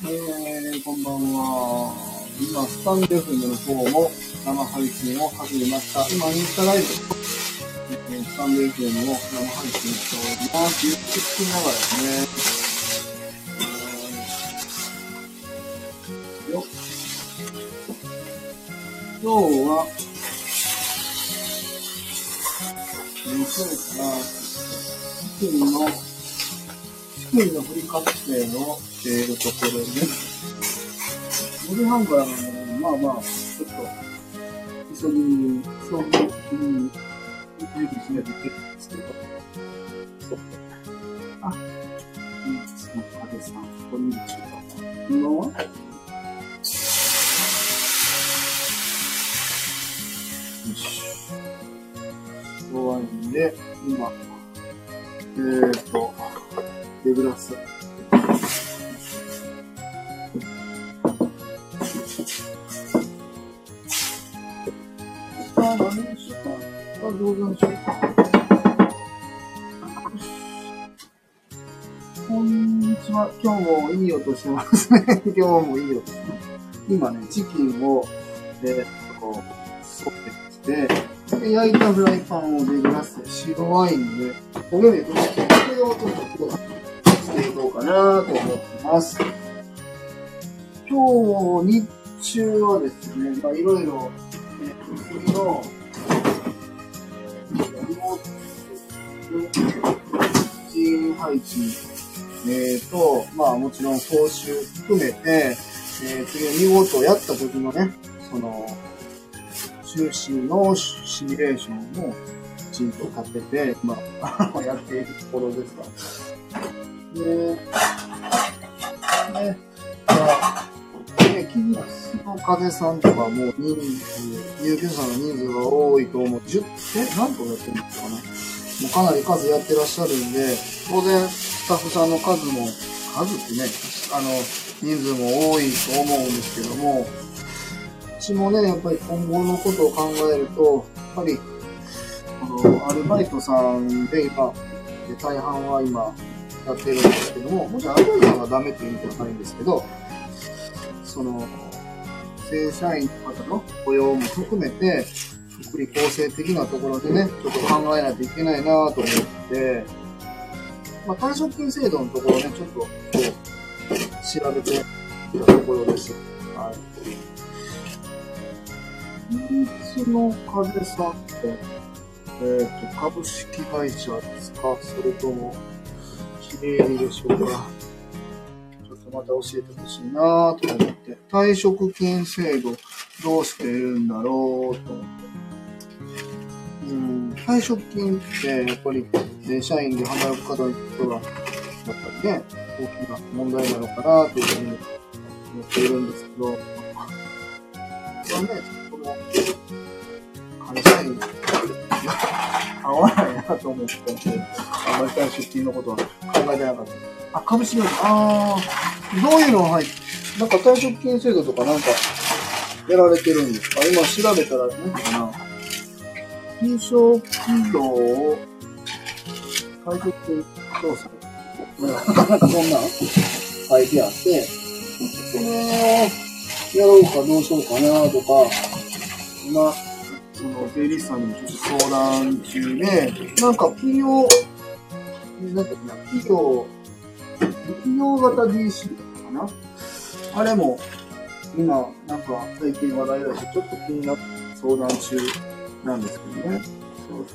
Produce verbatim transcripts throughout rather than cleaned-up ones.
えー、こんばんは。今、スタンエフエムの方も生配信を始めました。今、インスタライブ、えー、スタンエフエムを生配信しております。ゆっくり聞きながらですね。今日は、にせんから福井の、福井のフリー活動をしているところです。無理販売は、まあまあ、ちょっと、一緒に、そう、うん、準備しないといけないんですけど。あ、いいですね、あげさん、こんにちは。こんばんは。弱いんで、今、えーと、デグラス。あ、何しようか。あ、どうしようか。こんにちは。今日もいい音してますね。今日もいい音してます。今ね、チキンを、えーと、こう、そってきて、で焼いたフライパンをデグラスで白ワインでお料理をちょっとしていこうかなと思ってます。今日日中はですね、まあいろいろ薬の人配置、えー、とまあもちろん講習含めて、えー、次見事やった時のねその中心のシミュレーションをきちんと立てて、まあ、やっているところですから。で、ね、まあ、ね、キリスの風さんとかも人数、入居者の人数が多いと思う。じゅう、え、何個やってるんですかね。もうかなり数やってらっしゃるんで、当然、スタッフさんの数も、数ってね、あの、人数も多いと思うんですけども、私もね、やっぱり今後のことを考えると、やっぱり、あの、アルバイトさんで今、大半は今やってるんですけども、もちろんアルバイトさんがダメっていう意味ではないんですけど、その、正社員の方の雇用も含めて、福利厚生的なところでね、ちょっと考えないといけないなぁと思って、まあ、退職金制度のところね、ちょっとこう、調べていたところです。はい。キリの風さんって、えー、と株式会社ですか、それともキリエリでしょうか。ちょっとまた教えてほしいなぁと思って、退職金制度どうしているんだろうと思って、うん、退職金ってやっぱり、ね、社員で働く方にとってはやっぱりね大きな問題なのかなというふうに思っているんですけど、残念ですね、会社員合わないなと思って、あんまり退職金のことは考えてなかった。あ、株式会社、あー、どういうのが入って、なんか退職金制度とかなんかやられてるんですか？今調べたら、なんかな、中小企業を退職金調査、なんかそんな書いてあって、それをやろうかどうしようかなとか、今、その、税理士さんにも相談中で、なんか企業、なんか企業、企業型 ディーシー かな？あれも、今、なんか最近話題だし、ちょっと気になって相談中なんですけどね。そうで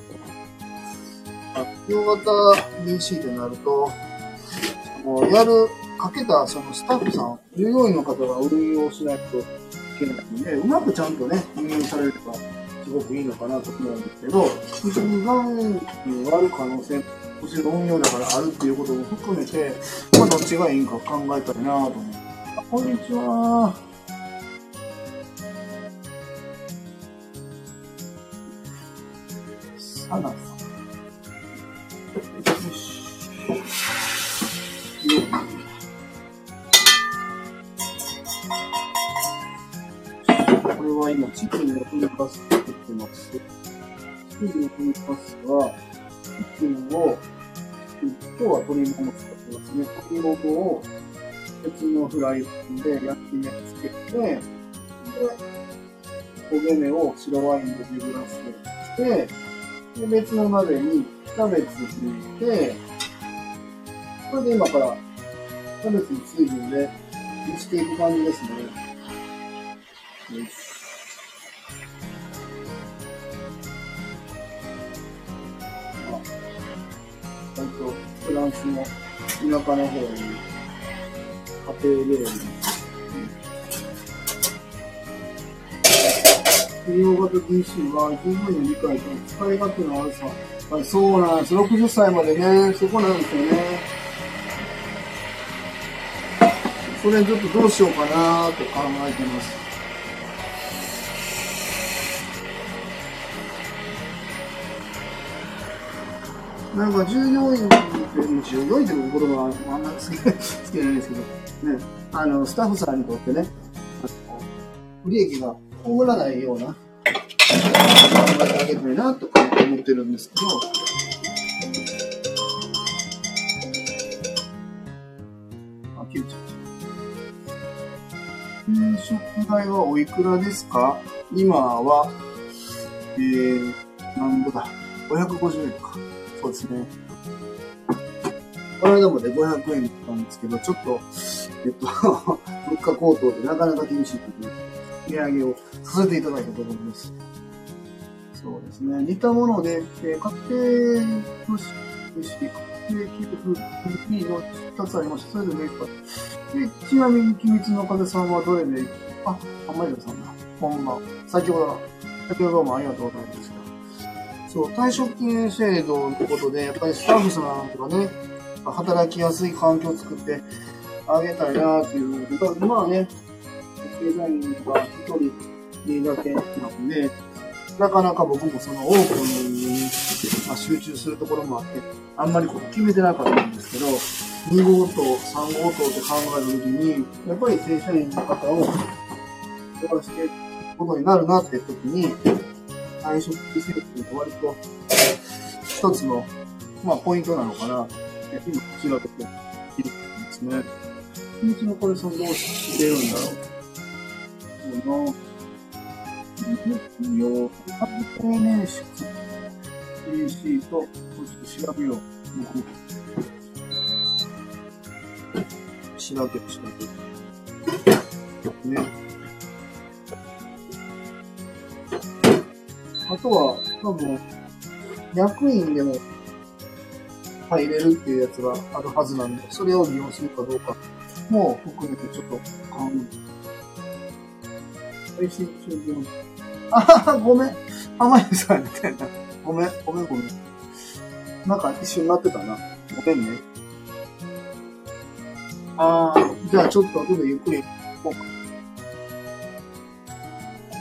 すか。企業型 ディーシー ってなると、もうやる、かけたそのスタッフさん、従業員の方が運用しないといけないので、うまくちゃんとね、運用されればすごくいいのかなと思うんですけど、非常に残念に割る可能性、もちろん運用だからあるっていうことも含めて、まあ、どっちがいいんか考えたいなと思って。あ、こんにちは。サナさん。よし。これは今、チキンのフリカス作ってます。チキンのフリカスは、チキンを、今日は鶏もも使ってますね。鶏ももを、鉄のフライパンで焼き目つけて、で、焦げ目を白ワインで巡らせて、で、別の鍋にキャベツ敷いて、これで今からキャベツに水分で蒸していく感じですね。よし。割とフランスの田舎の方に家庭料理、栄養型 ディーシー は十分に理解と使い勝手の悪さ、はい、そうなんです。ろくじゅっさいまでね、そこなんですよね。それちょっとどうしようかなと考えてます。なんか従業員って、従業員って言葉はあんまりつけないですけど、ね、あの、スタッフさんにとってね、不利益が被らないような、考えてあげたいなとか思ってるんですけど、あ、切れちゃった。食材はおいくらですか？今は、えー、なんぼだ、ごひゃくごじゅうえんか。そうですね。この間もね、ごひゃくえんだったんですけど、ちょっと、えっと、物価高騰でなかなか厳しいという値上げをさせていただいたと思います。そうですね。似たもので、えー、家庭の知識、家庭給付にのふたつありました。それぞれいっこ。ちなみに、機密の風さんはどれで、あ、浜井田さんだ。こんばんは。先ほど、先ほどどうもありがとうございました。そう、退職金制度のことで、やっぱりスタッフさんとかね、働きやすい環境を作ってあげたいなっていう。まあね、デザインとか一人だけなので、なかなか僕もその多くのに集中するところもあって、あんまりこう決めてなかったんですけど、にごうとう、さんごうとうって考えるときに、やっぱり正社員の方を伸ばしていくことになるなって時に、退職金制度と割と一つの、まあ、ポイントなのかな。今調べているんですね。秘密のこれさんどうしてるんだろう。この養成年式 ピーシー とこうして調べよう。調べる調べる。ね。あとは、多分、役員でも入れるっていうやつがあるはずなんで、それを利用するかどうかも含めてちょっと考えて。配信中でも。あはは、ごめん。浜井さんみたいな。ごめん、ごめん、ごめん。なんか一瞬なってたな。ごめんね。あー、じゃあちょっと後でゆっくり行こうか。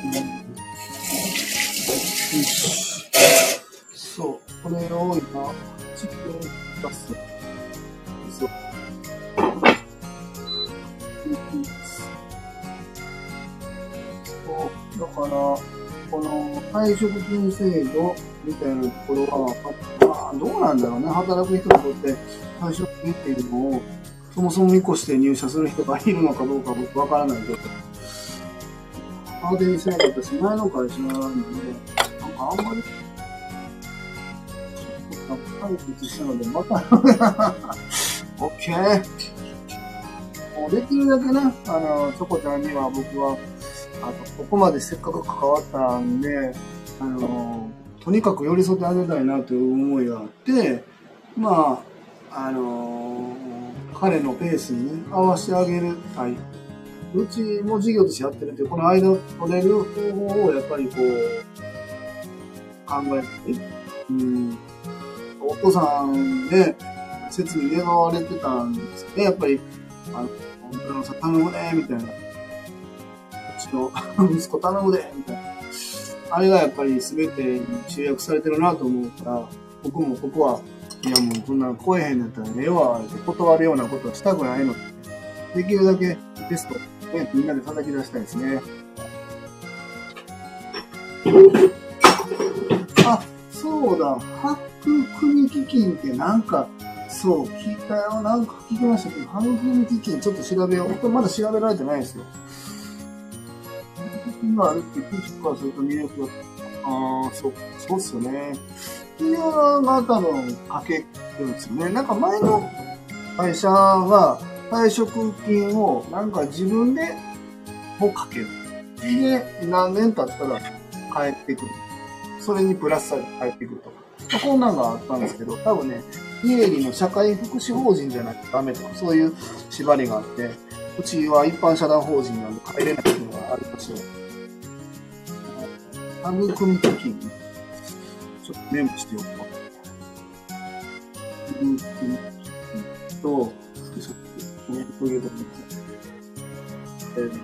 うんそう、これを今、チップを出す。そう。そう、だから、この退職金制度みたいなところは、まあ、どうなんだろうね。働く人にとって退職金っていうのを、そもそも見越して入社する人がいるのかどうか僕わからないけど。派手にせなかったし、前の会社なんで、なんかあんまり、解決したので、また、オッケー。もうできるだけね、あの、チョコちゃんには僕は、あの、ここまでせっかく関わったんで、あの、とにかく寄り添ってあげたいなという思いがあって、まあ、あの、彼のペースにね、合わせてあげるタイプ。うちも事業としてやってるっていう、この間を取れる方法をやっぱりこう、考えて、うん、お父さんで、切に願われてたんですけど、やっぱり、あの、村野さん頼むね、みたいな。うちの息子頼むね、みたいな。あれがやっぱり全て集約されてるなと思うから、僕もここは、いやもうこんなん来えへんだったらね、要は断るようなことはしたくないので、できるだけベスト。ね、みんなで叩き出したいですね。あ、そうだ。発掘組基金ってなんか、そう、聞いたよ。なんか聞きましたけど、ハンギング基金ちょっと調べよう。まだ調べられてないですよ。基金があるって聞くからすると魅力が、ああ、そう、そうっすよね。企業が多分かけるんですよね。なんか前の会社は退職金をなんか自分でもかける。で、何年経ったら返ってくる。それにプラスされて返ってくるとか。まあ、こんなんがあったんですけど、多分ね、イエリの社会福祉法人じゃないとダメとか、そういう縛りがあって、うちは一般社団法人なんで帰れないっていうのがありましたよ。ハグ組基金、ちょっとメモしておこう。ハグ組基金と、スクショって、ネットゲートに、えーと、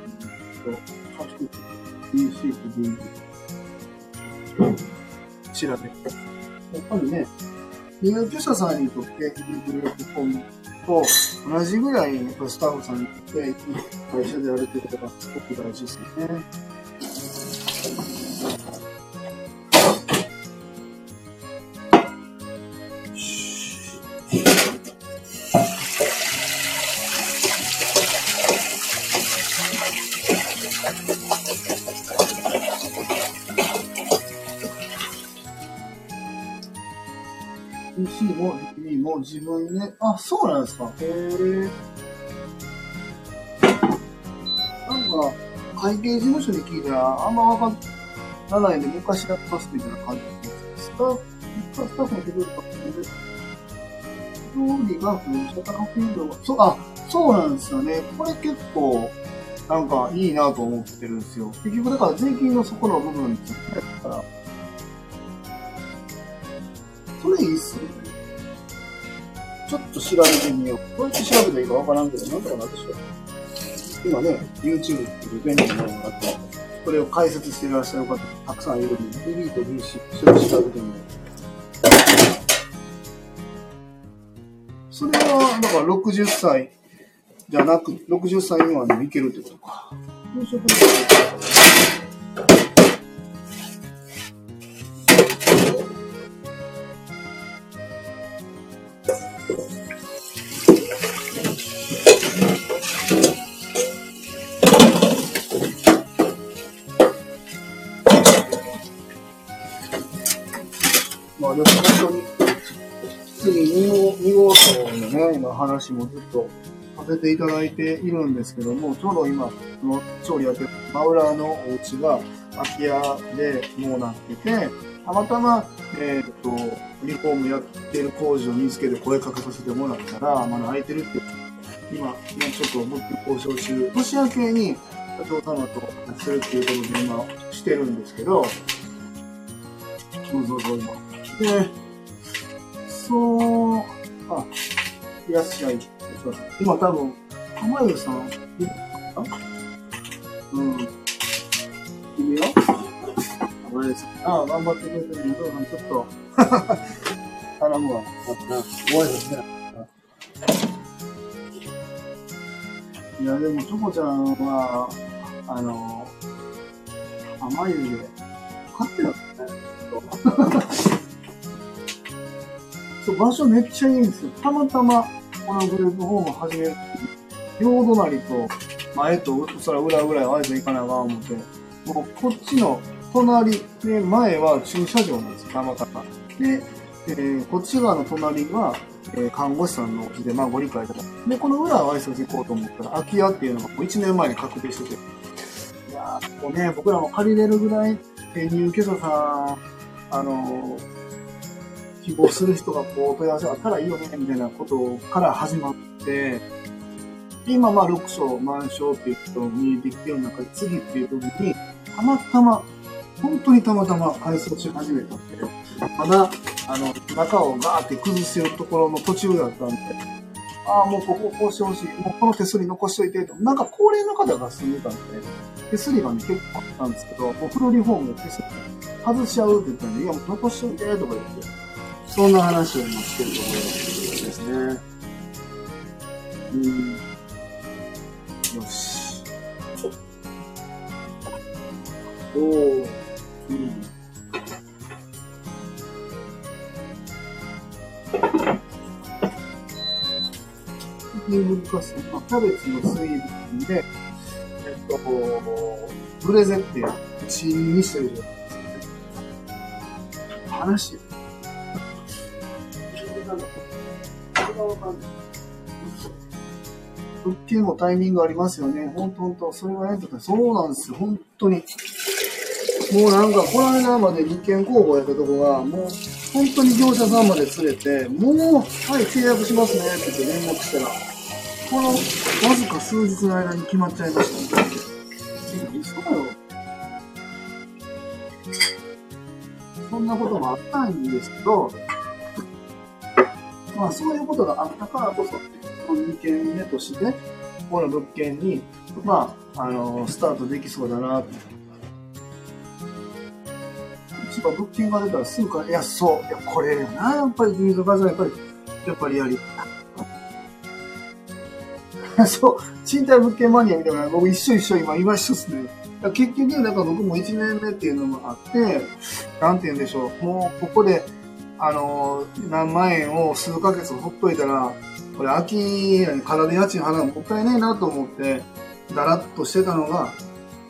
ハグ組基金、ディーシー と ディー 調べて。やっぱりね、入居者さんにとって、グループホームと同じぐらい、ね、スタッフさんにとって、会社でやるということがすごく大事ですよね。自分ね、あ、そうなんですか。へえ。なんか会計事務所に聞いたらあんま分からないんで、もう一回調べますみたいな感じです。スタッフ、スタッフの手取りかって、料理が社会保険料が、そう、あ、そうなんですよね。これ結構なんかいいなと思ってるんですよ。結局だから税金のそこの部分ですから、それいいっすよね。ちょっと調べてみよう。どうやって調べたらいいかわからんけど、なんとかなるでしょう。今ね、YouTube っていう便利なものがあって、これを解説していらっしゃる方、たくさんいるので、ビビと ビーシー、それを調べてみよう。それは、だからろくじゅっさいじゃなく、ろくじゅっさい未満でもいけるってことか。給食で話もずっとさせていただいているんですけども、ちょうど今の調理やってる真裏のお家が空き家でもうなってて、たまたま、えー、とリフォームやってる工事を見つけて声かけさせてもらったら、まだ空いてるって今、ね、ちょっと物件交渉中、年明けに社長様とするっていうことで今してるんですけど、どうぞどうぞ。で、そう、あ、いらっしゃい。今多分、浜湯さん、いるかな？うん。君は？浜湯さん。ああ、頑張ってくれてる。お父さん、ちょっと、頼むわ。怖いですね。いや、でも、チョコちゃんは、あの、浜湯で、勝ってたんですね。そう、場所めっちゃいいんですよ。たまたま、このグループホームを始める両隣と前とそら裏ぐらいあいつ行かないわ思って、もうこっちの隣で前は駐車場なんですよ、たまたまで、えー、こっち側の隣は、えー、看護師さんのお家で、まあご理解いただいて、でこの裏は挨拶行こうと思ったら空き家っていうのがもういちねんまえに確定してて、いやーここね、僕らも借りれるぐらい、えー、入居者さんあのー希望する人がこう問い合わせがあったらいいよねみたいなことから始まって、今まあろくしょう満床っていうことにできてる中で、次っていう時にたまたま本当にたまたま改装し始めたんで、まだあの中をガーって崩してるところの途中だったんで、ああもうこここうしてほしい、もうこの手すり残しといてと、なんか高齢の方が住んでたんで手すりがね結構あったんですけど、お風呂リフォームで手すり外しちゃうって言ったんで、いやもう残しといてとか言って。そんな話を今してるところですね。うん。よし。おー。うん。はそのキャベツの水分で、えっと、ブレゼっていうチームにしてるじゃないですか。話よ。物件もタイミングありますよね。本当本当、それはね、そうなんですよ、本当に。もうなんか、この間まで立憲工房やったとこが、もう、本当に業者さんまで連れて、もう、はい、契約しますね、って連絡したら、この、わずか数日の間に決まっちゃいましたね。嘘だよ。そんなこともあったんですけど、まあ、そういうことがあったからこそ、にけんめとして、この物件に、まあ、あのー、スタートできそうだなって。一番物件が出たらすぐから、いや、そう、いや、これよな、やっぱり、水戸川さん、やっぱり、やっぱりやり。そう、賃貸物件マニアみたいな、僕一緒一緒、今、今一緒ですね。結局、なんか僕もいちねんめっていうのもあって、なんて言うんでしょう、もう、ここで、あのー、何万円を数ヶ月ほっといたら、これ秋やに体で家賃払うのもったいないなと思って、だらっとしてたのが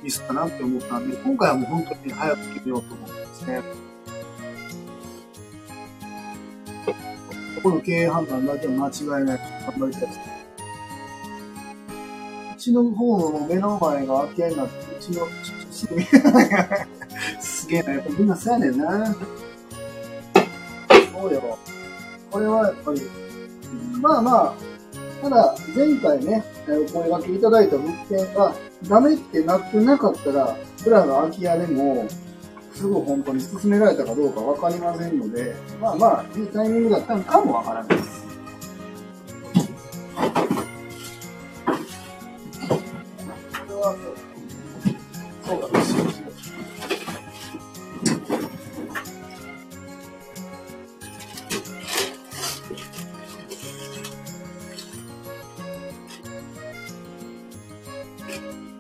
ミスかなって思ったんで、今回はもう本当に早く決めようと思ってですね。この経営判断だけは間違いないと頑張りたいですね。うちの方の目の前が空き家になって、うちの、すげえ、すげえな、やっぱみんなそうやねんな。そうよ。これはやっぱり、まあまあ、ただ前回ね、お声掛けいただいた物件がダメってなってなかったら、僕らの空き家でも、すぐ本当に進められたかどうかわかりませんので、まあまあ、いいタイミングだったのかもわからないです。これは、そうだ、そうだ。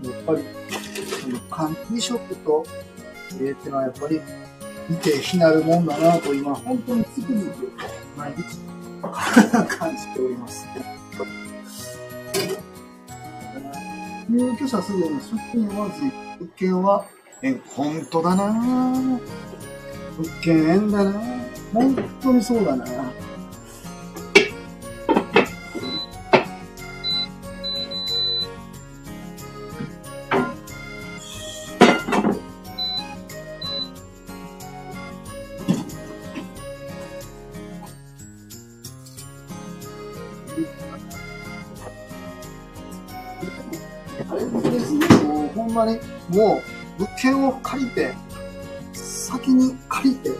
やっぱり管理職と経営ってのはやっぱり見て非なるもんだなと今本当につくづく毎日感じております。入居者すぐの出品はずい、物件は円、本当だなぁ。物件円だなぁ。本当にそうだなぁ。あれですね、もうほんまに、もう物件を借りて、先に借りて、後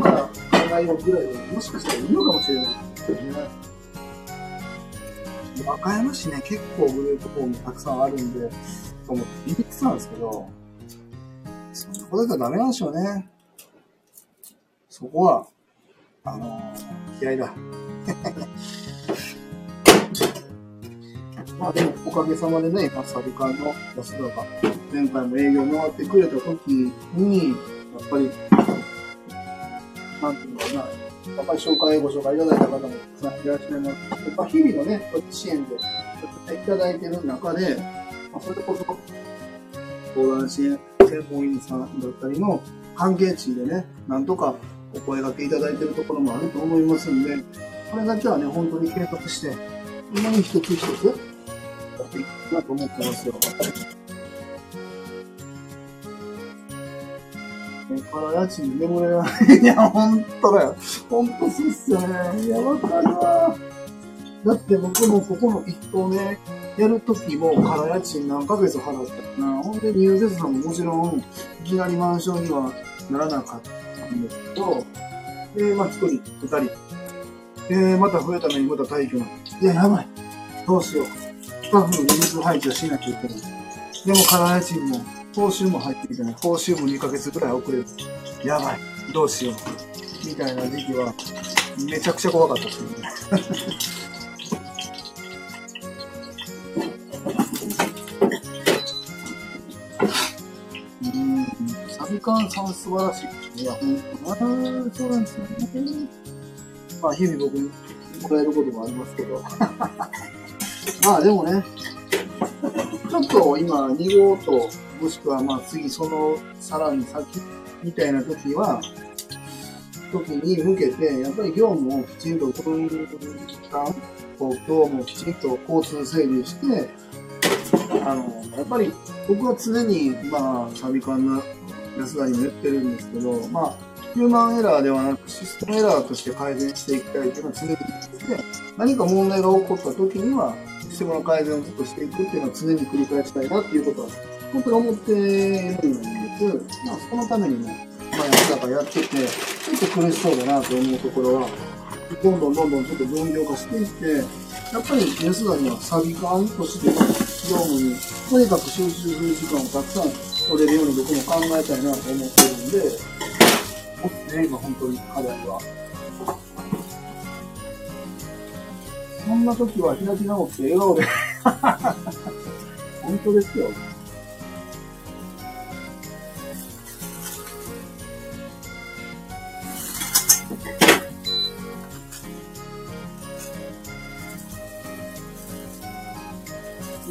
から考えようぐらいは、もしかしたらいいのかもしれない。和歌山市ね、結構グループホームたくさんあるんで、と思ってビビってたんですけど、そんなことだったらダメなんでしょうね。そこは、あの、気合だ。まあでもおかげさまでね、今サブカンの安田が前回も営業回ってくれた時に、やっぱり、なんていうのかな、やっぱり紹介、ご紹介いただいた方もたくさんいらっしゃいます。やっぱ日々のね、支援でいただいている中で、まあ、それこそ、相談支援専門員さんだったりの関係値でね、なんとかお声掛けいただいているところもあると思いますんで、これだけはね、本当に計画して、今に一つ一つ、やっていくなと思ってますよ。この家賃で眠れない。いや、ほんとだよ。ほんとそうっすよね。いや、わかるわ。だって僕もここの一棟ね、やるときも、空家賃何ヶ月払ったな。ほんで、入居者さんももちろん、いきなりマンションにはならなかったんですけど、で、まあ、一人、二人。で、また増えたのにまた退去なの。いや、やばい。どうしよう。スタッフの水配置をしなきゃいけない。でも、課題賃も、報酬も入ってきてない。報酬もにかげつくらい遅れる。やばい。どうしよう。みたいな時期は、めちゃくちゃ怖かったですね。うん。サビカンさんは素晴らしい。いや、ほんとだ。そうなんですよね。まあ、日々僕にもらえることもありますけど。まあでもね、ちょっと今に号と、もしくはまあ次そのさらに先みたいな時は、時に向けて、やっぱり業務をきちんとこういう期間、こう業務をきちんと交通整理して、あの、やっぱり僕は常にまあサビ缶の安田にも言ってるんですけど、まあ、ヒューマンエラーではなくシステムエラーとして改善していきたいというのは常に言って、何か問題が起こった時には、システムの改善をずっとしていくっていうのは常に繰り返したいなっていうことは、本当に思っているんです。まあ、そのためにね、まあ、なんかやってて、ちょっと苦しそうだなと思うところは、どんどんどんどんちょっと分業化していって、やっぱり安田にはサビ感として、業務にとにかく集中する時間をたくさん取れるように僕も考えたいなと思ってるんで、もっとね、今本当に課題は。そんな時は開き直って笑顔で。本当ですよ。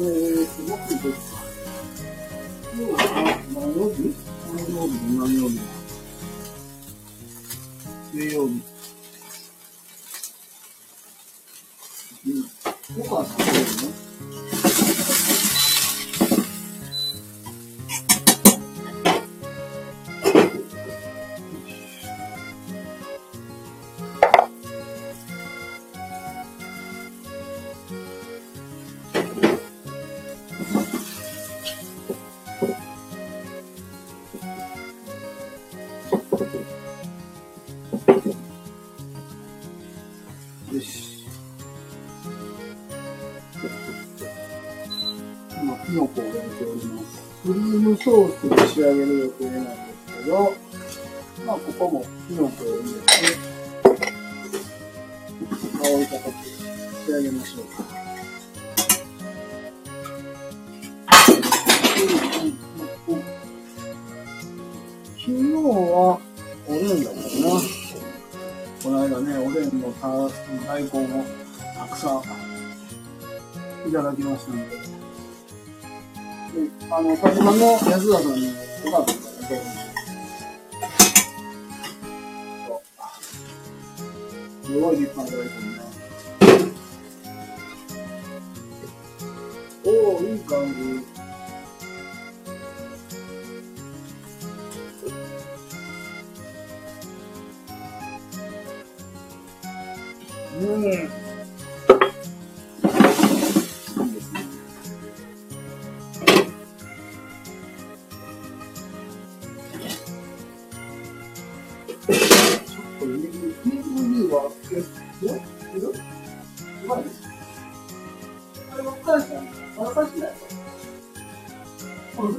えー、すごくいいですか。今日は何曜日？何曜日？何曜日？水曜日。うん。僕は水曜日ね。よし。今、キノコを焼いております。クリームソースで仕上げる予定なんですけど、まあ、ここもキノコを入れて、香り高く仕上げましょうか。昨日はおでんだったかな。この間ね、おでんの大根をたくさんいただきましたので、であの、さすがの安田さんに良かったからね、すごい立派な大根ね。おー、いい感じ。うん、いいですね。ちょっとね、ピーブイ は結構ね、いる？うまいです。あれ、僕からしたら、まだ返してないですか？これ、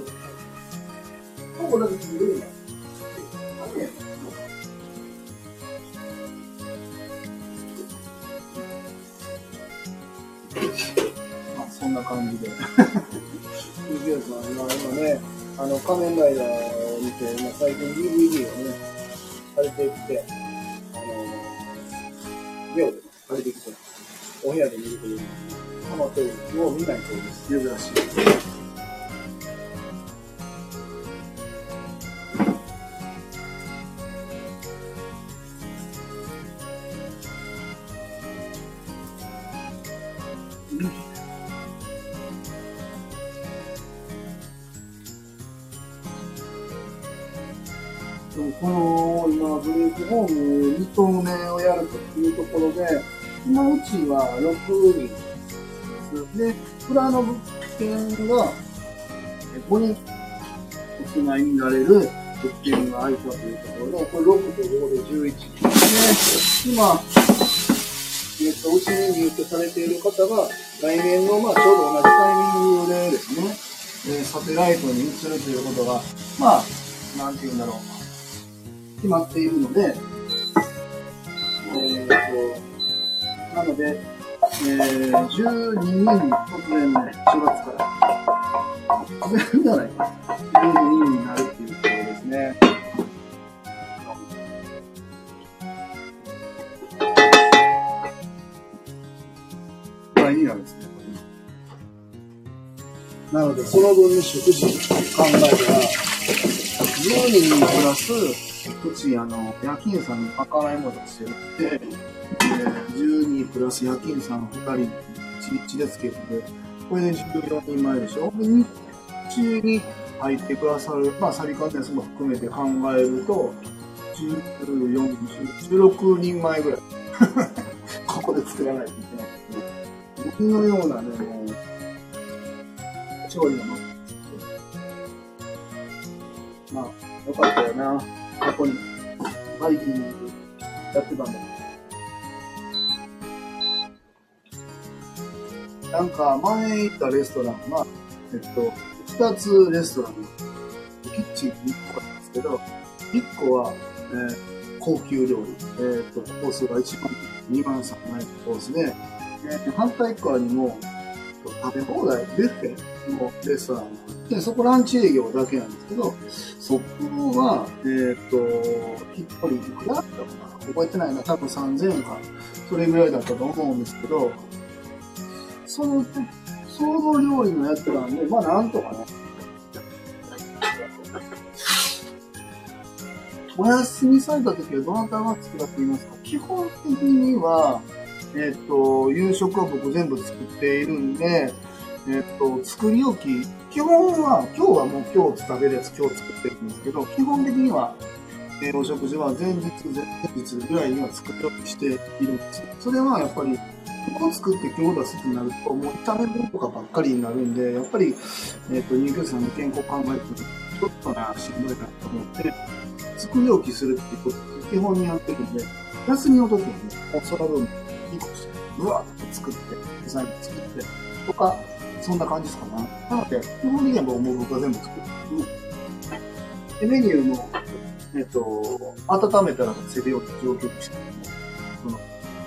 ここだけ見えるやん。あれやん。そんな感じで。ユージェー さんは今ね、あの、仮面ライダーを見て、今最近 ディーブイディー をね、借りてきて、あのー、寮で借りてきて、お部屋で見るというハマってるのを見ないそうです。珍しい。うんこの今グループホームに棟目をやるというところで、今うちはろくにんです。で、裏の物件がごにんお住まいになれる物件が空いたというところで、これろくとごでじゅういちにんですね。今、えっと、うちに入居されている方が来年のまあちょうど同じタイミングでですね、えー、サテライトに移るということが、まあ、なんていうんだろう。決まっているので、えー、となので、えー、じゅうににん突然ね、しがつから突然じゃないかじゅうににんになるっていうことですね。倍になるんですね、これ。なのでその分の食事考えたらじゅうにんにプラスうちあの夜勤さんに計らいも出してるってじゅうにんプラス夜勤さんふたりいちにちでつけてこれでじゅうよにんまえでしょ。日中に入ってくださるまあサビカンテンスも含めて考えるとじゅうよん、じゅうろくにんまえぐらいここで作らないといけない。僕のようなねもう調理のものまあよかったよな過去にバイキングやってたんだけどなんか前行ったレストランはえっとふたつレストランキッチンいっこなんですけどいっこは、えー、高級料理、えー、とコースがいちまんにまんさんまんえんのコースで、えー、反対側にも食べ放題ビュッフェのレストランでそこランチ営業だけなんですけどそこはえー、っとひとりいくらだったかな覚えてないな多分さんぜんえんかそれぐらいだったと思うんですけどそのその料理のやつなんでまあなんとかねお休みされた時はどなたが作られていますか。基本的にはえっと夕食は僕全部作っているんで、えっと作り置き基本は今日はもう今日食べるやつ今日作ってるんですけど基本的には、えー、お食事は前日前日ぐらいには作り置きしているんです。それはやっぱりここ作って今日出すってなるともう炒め物とかばっかりになるんでやっぱり、えっと入居者さんの健康を考えてちょっとなしんどいなと思って作り置きするっていうことを基本にやってるんで休みの時にねその分うわっと作ってデザイン作ってとかそんな感じですかな。なので基本的にはもう僕は全部作ってでメニューもえっと温めたらせりを上級してその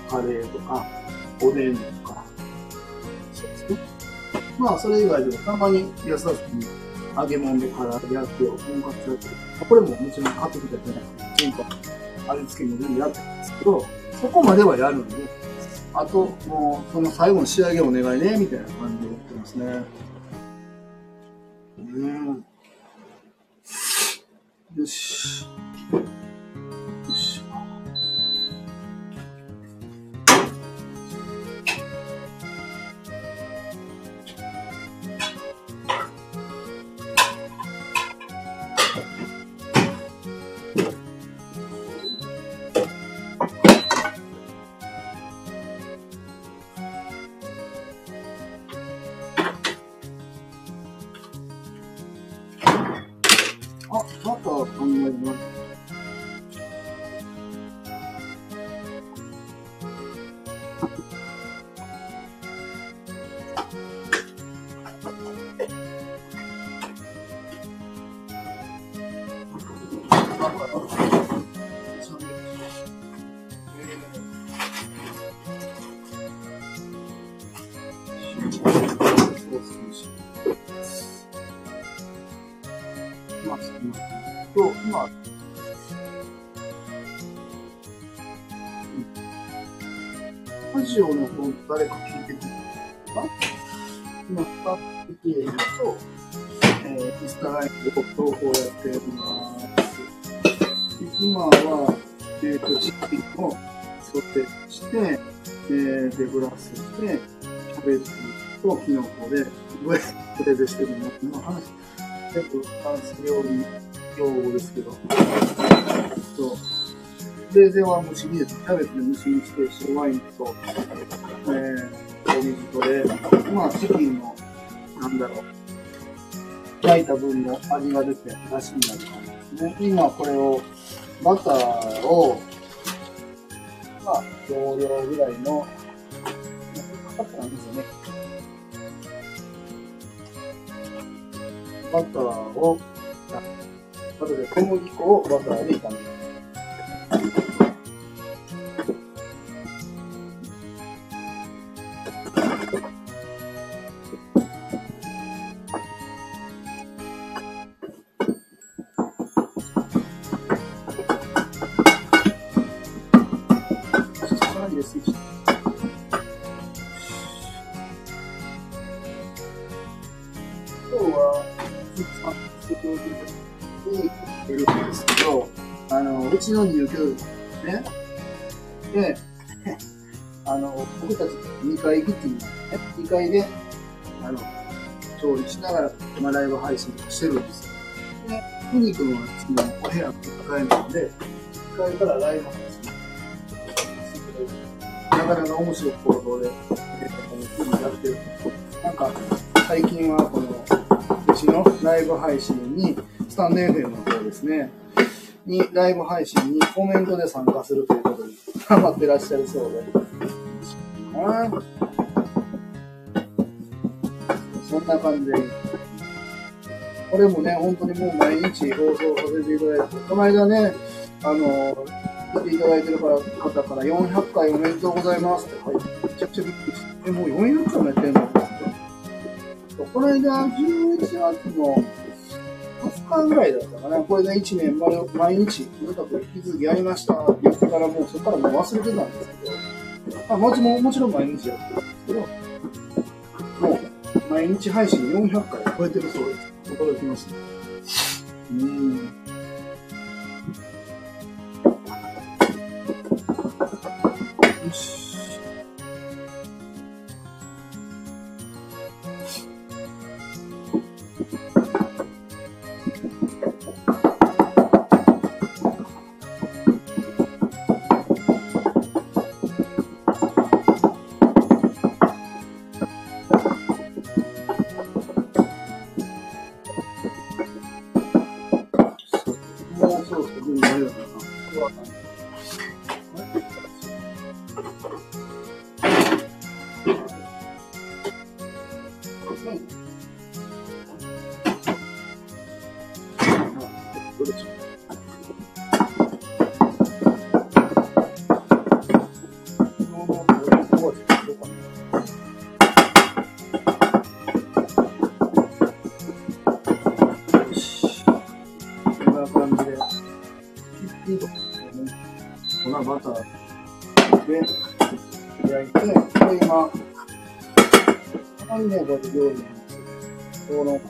カレーとかおでんとかそうですね。まあそれ以外でもたまに安田さんに揚げ物で唐揚げやってよ本格やってこれももちろん買ってきたじゃない全部味付けも全部やってるんですけどそこまではやるんであともうその最後の仕上げお願いねみたいな感じでやってますね。うんよしよしラジオの方誰か聞いてくれたか今使っていると、えー、インスタライブで投稿をやっております。今は、えー、とチキンをソテーして、えー、デブラスしてキャベツとキノコでプレゼしてるのの話結構フランス料理用語ですけどそうプレゼンは蒸し煮です。キャベツで蒸し煮して白ワインと、えー、お水とで、まあチキンのなんだろう焼いた分の味が出て出汁になる感じですね。今これをバターをまあ同量ぐらいのかかってないんですよね。バターをあとで小麦粉をバターで炒めます。方は使っておくに売るんですけど、あのうちのにじゅうきゅうね、であの僕たちにかいキッチン、ね、にかいであの調理しながら今ライブ配信をしてるんですよ。でふに君はお部屋が高いのでいっかいからライブ配信なかなか面白い行動で、えー、やってる。なんか最近はこのうちのライブ配信にスタンド エフエム の方ですねにライブ配信にコメントで参加するということに頑張ってらっしゃるそうで、そんな感じでこれもね本当にもう毎日放送させていただいて、この間ねあの見ていただいてる方からよんひゃっかいおめでとうございますって、はい、めちゃくちゃびっくりして、もうよんひゃっかいもやってるのって、この間じゅういちがつのはつかぐらいだったかな、これでいちねん毎日とにかく引き続きやりましたって言ってから、もうそこからもう忘れてたんですけど、あもちろんもちろん毎日やってるんですけど、もう毎日配信よんひゃっかい超えてるそうです。驚きました。うーん、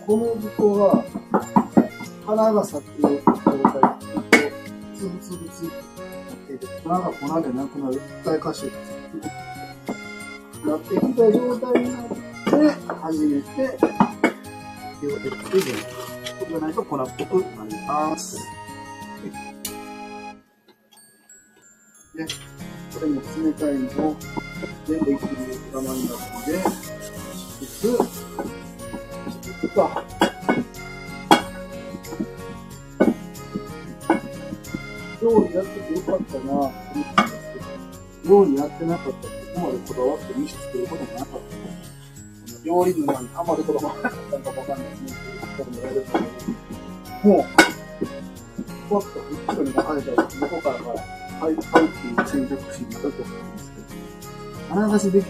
小麦粉は花が咲く状態でつぶつぶついて花が粉でなくなる一体化してなってきた状態になって初めて火を入れてそうじゃないと粉っぽくなります。でこれも冷たいのを全部一気にダマになってでしつつさ料理やっててよかったなと思ったんですけど、料理やってなかったらここまでこだわって飯作ることもなかったの、料理沼にハマることもなかったのかわかんないですね。もうふわっとふっくらに生えちゃうとどこからから入っていう選択肢になると思うんですけど、あらがしでき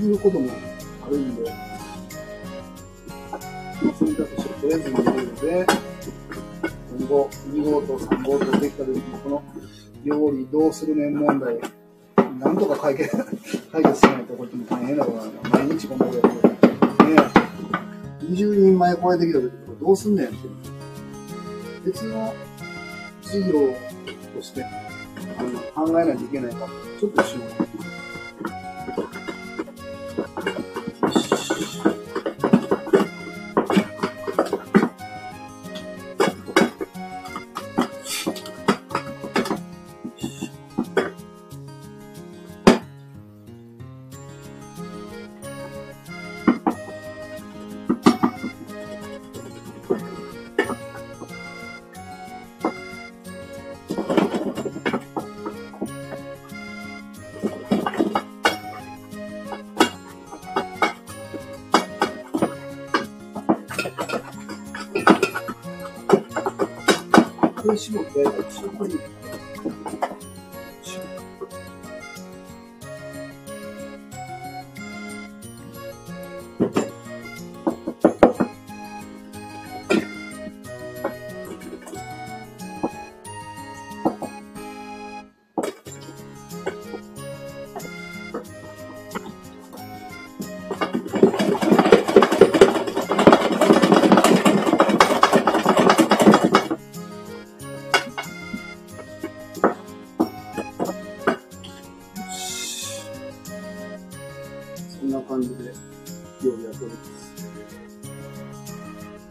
ることもあるんで。積み立てして取れずに入れるので、に号、に号とさん号とできた時に、この料理どうするねん問題、なんとか解決、解決しないとこれも大変だから、毎日このことやってる、ね、にじゅうにんまえ超えてきた時に、どうすんねんっていう。別の事業としてあの考えないといけないから、ちょっと一緒に。仕事で仕事に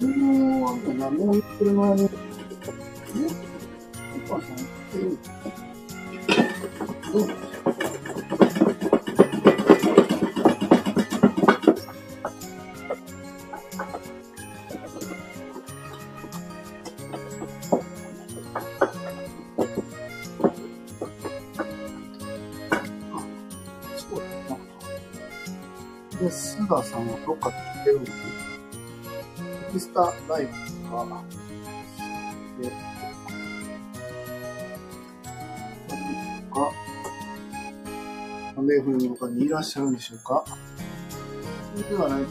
もう、あんた何も言ってる前に、ね、お母さん言ってる。うん。で、スーダーさんはどっか聞いてるのね。テキスタライブとか、で、とか、アメフの他にいらっしゃるんでしょうか。それではないで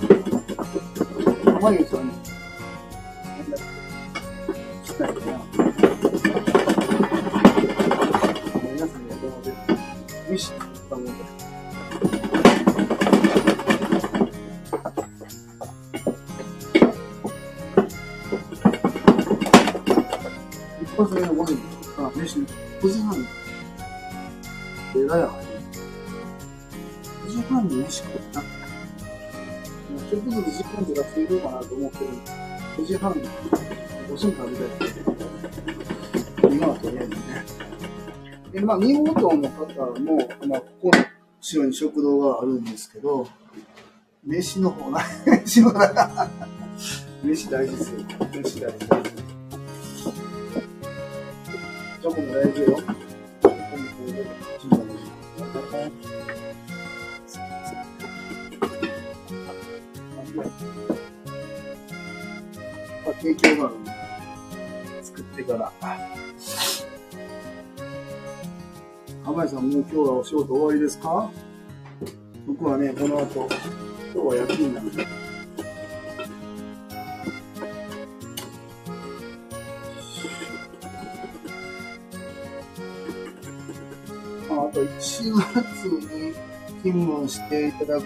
すね。まゆさんに、したいな。ミシンだったもんだ。一発目のご飯がミシンくじはん。えらい早い。くじはんに飯食った。ちょっとずつ時間ずらしていこうかなと思ってる。くじはんにご飯食べたい。今はとりあえずね。で、まあ、見事の方も、まあ、ここの後ろに食堂があるんですけど、飯の方が、飯の方が、飯大事ですよ。飯大事です。チョコも大事よ。提供があるんで、作ってから。浜井さん、もう今日はお仕事終わりですか？僕はね、この後、今日は夜勤なんで。あといちがつに勤務していただく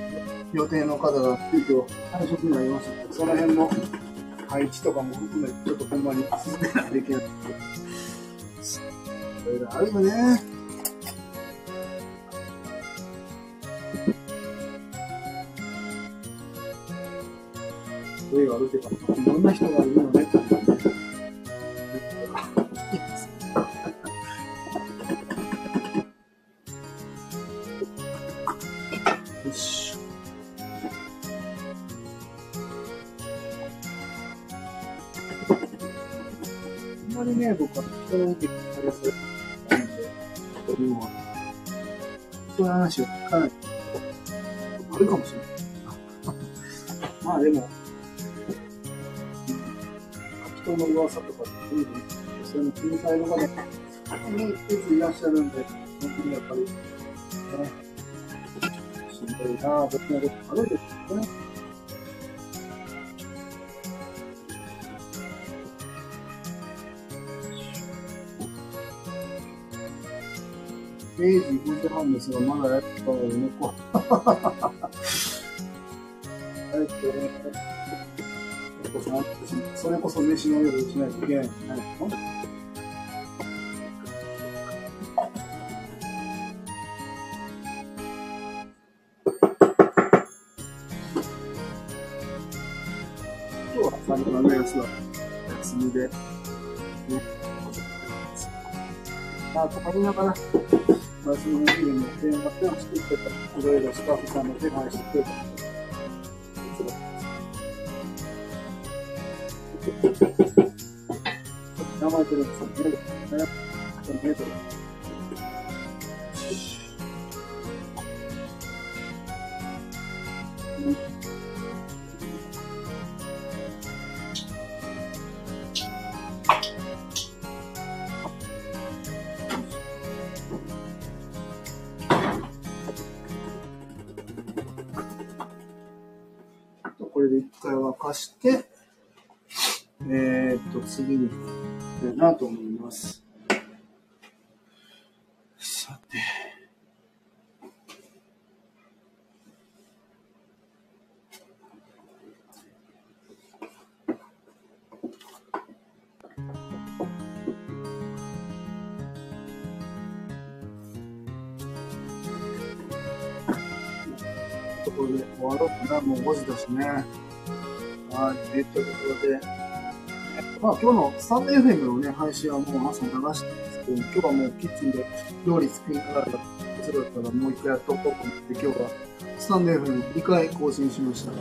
予定の方が急遽退職になりましたので、その辺の配置とかも含めて、ちょっとほんまに進めないといけない。いろいろあるよね。があるけど、いろんな人がいるのね。よし。あんまりね、僕は人の意見聞かれそうなんで、というのは、人の話を聞かないことあるかもしれない。まあでも。人の噂とかっていうのそういうの気にされる方が結構いらっしゃるんで、本当にやっぱりね、しんどいなぁ、別なことあるんですよね。れいじごじはんですが、まだやった方がいいのか。帰ってね。それこそ飯の用意しないといけないんじゃないの？今日は最後の休みは休みで、ね、まあ、かかりながら、私のお昼の電話でも作ってた、いろいろスタッフさんの手配してくれた。名前とるんですよね。これで一回沸かして。えーっと、次に、だなと思います。さて。ところで終わろうかな。もうごじだしね。はい、というところで、まあ今日のスタンドエフエム のね、配信はもう朝流してますけど、今日はもうキッチンで料理作りながら、それだったらもう一回やっとこうと思って、今日はスタンドエフエム に回更新しましたが、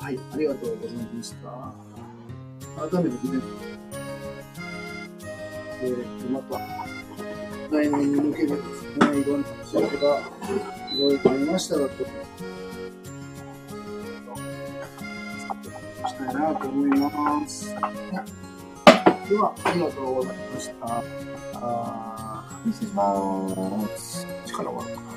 はい、ありがとうございました。改めてね、えー、また、来年に向けてですね、いろんな仕事がいろいろありましたらと、したいなと思います。では、ありがとうございました。失礼します。力は。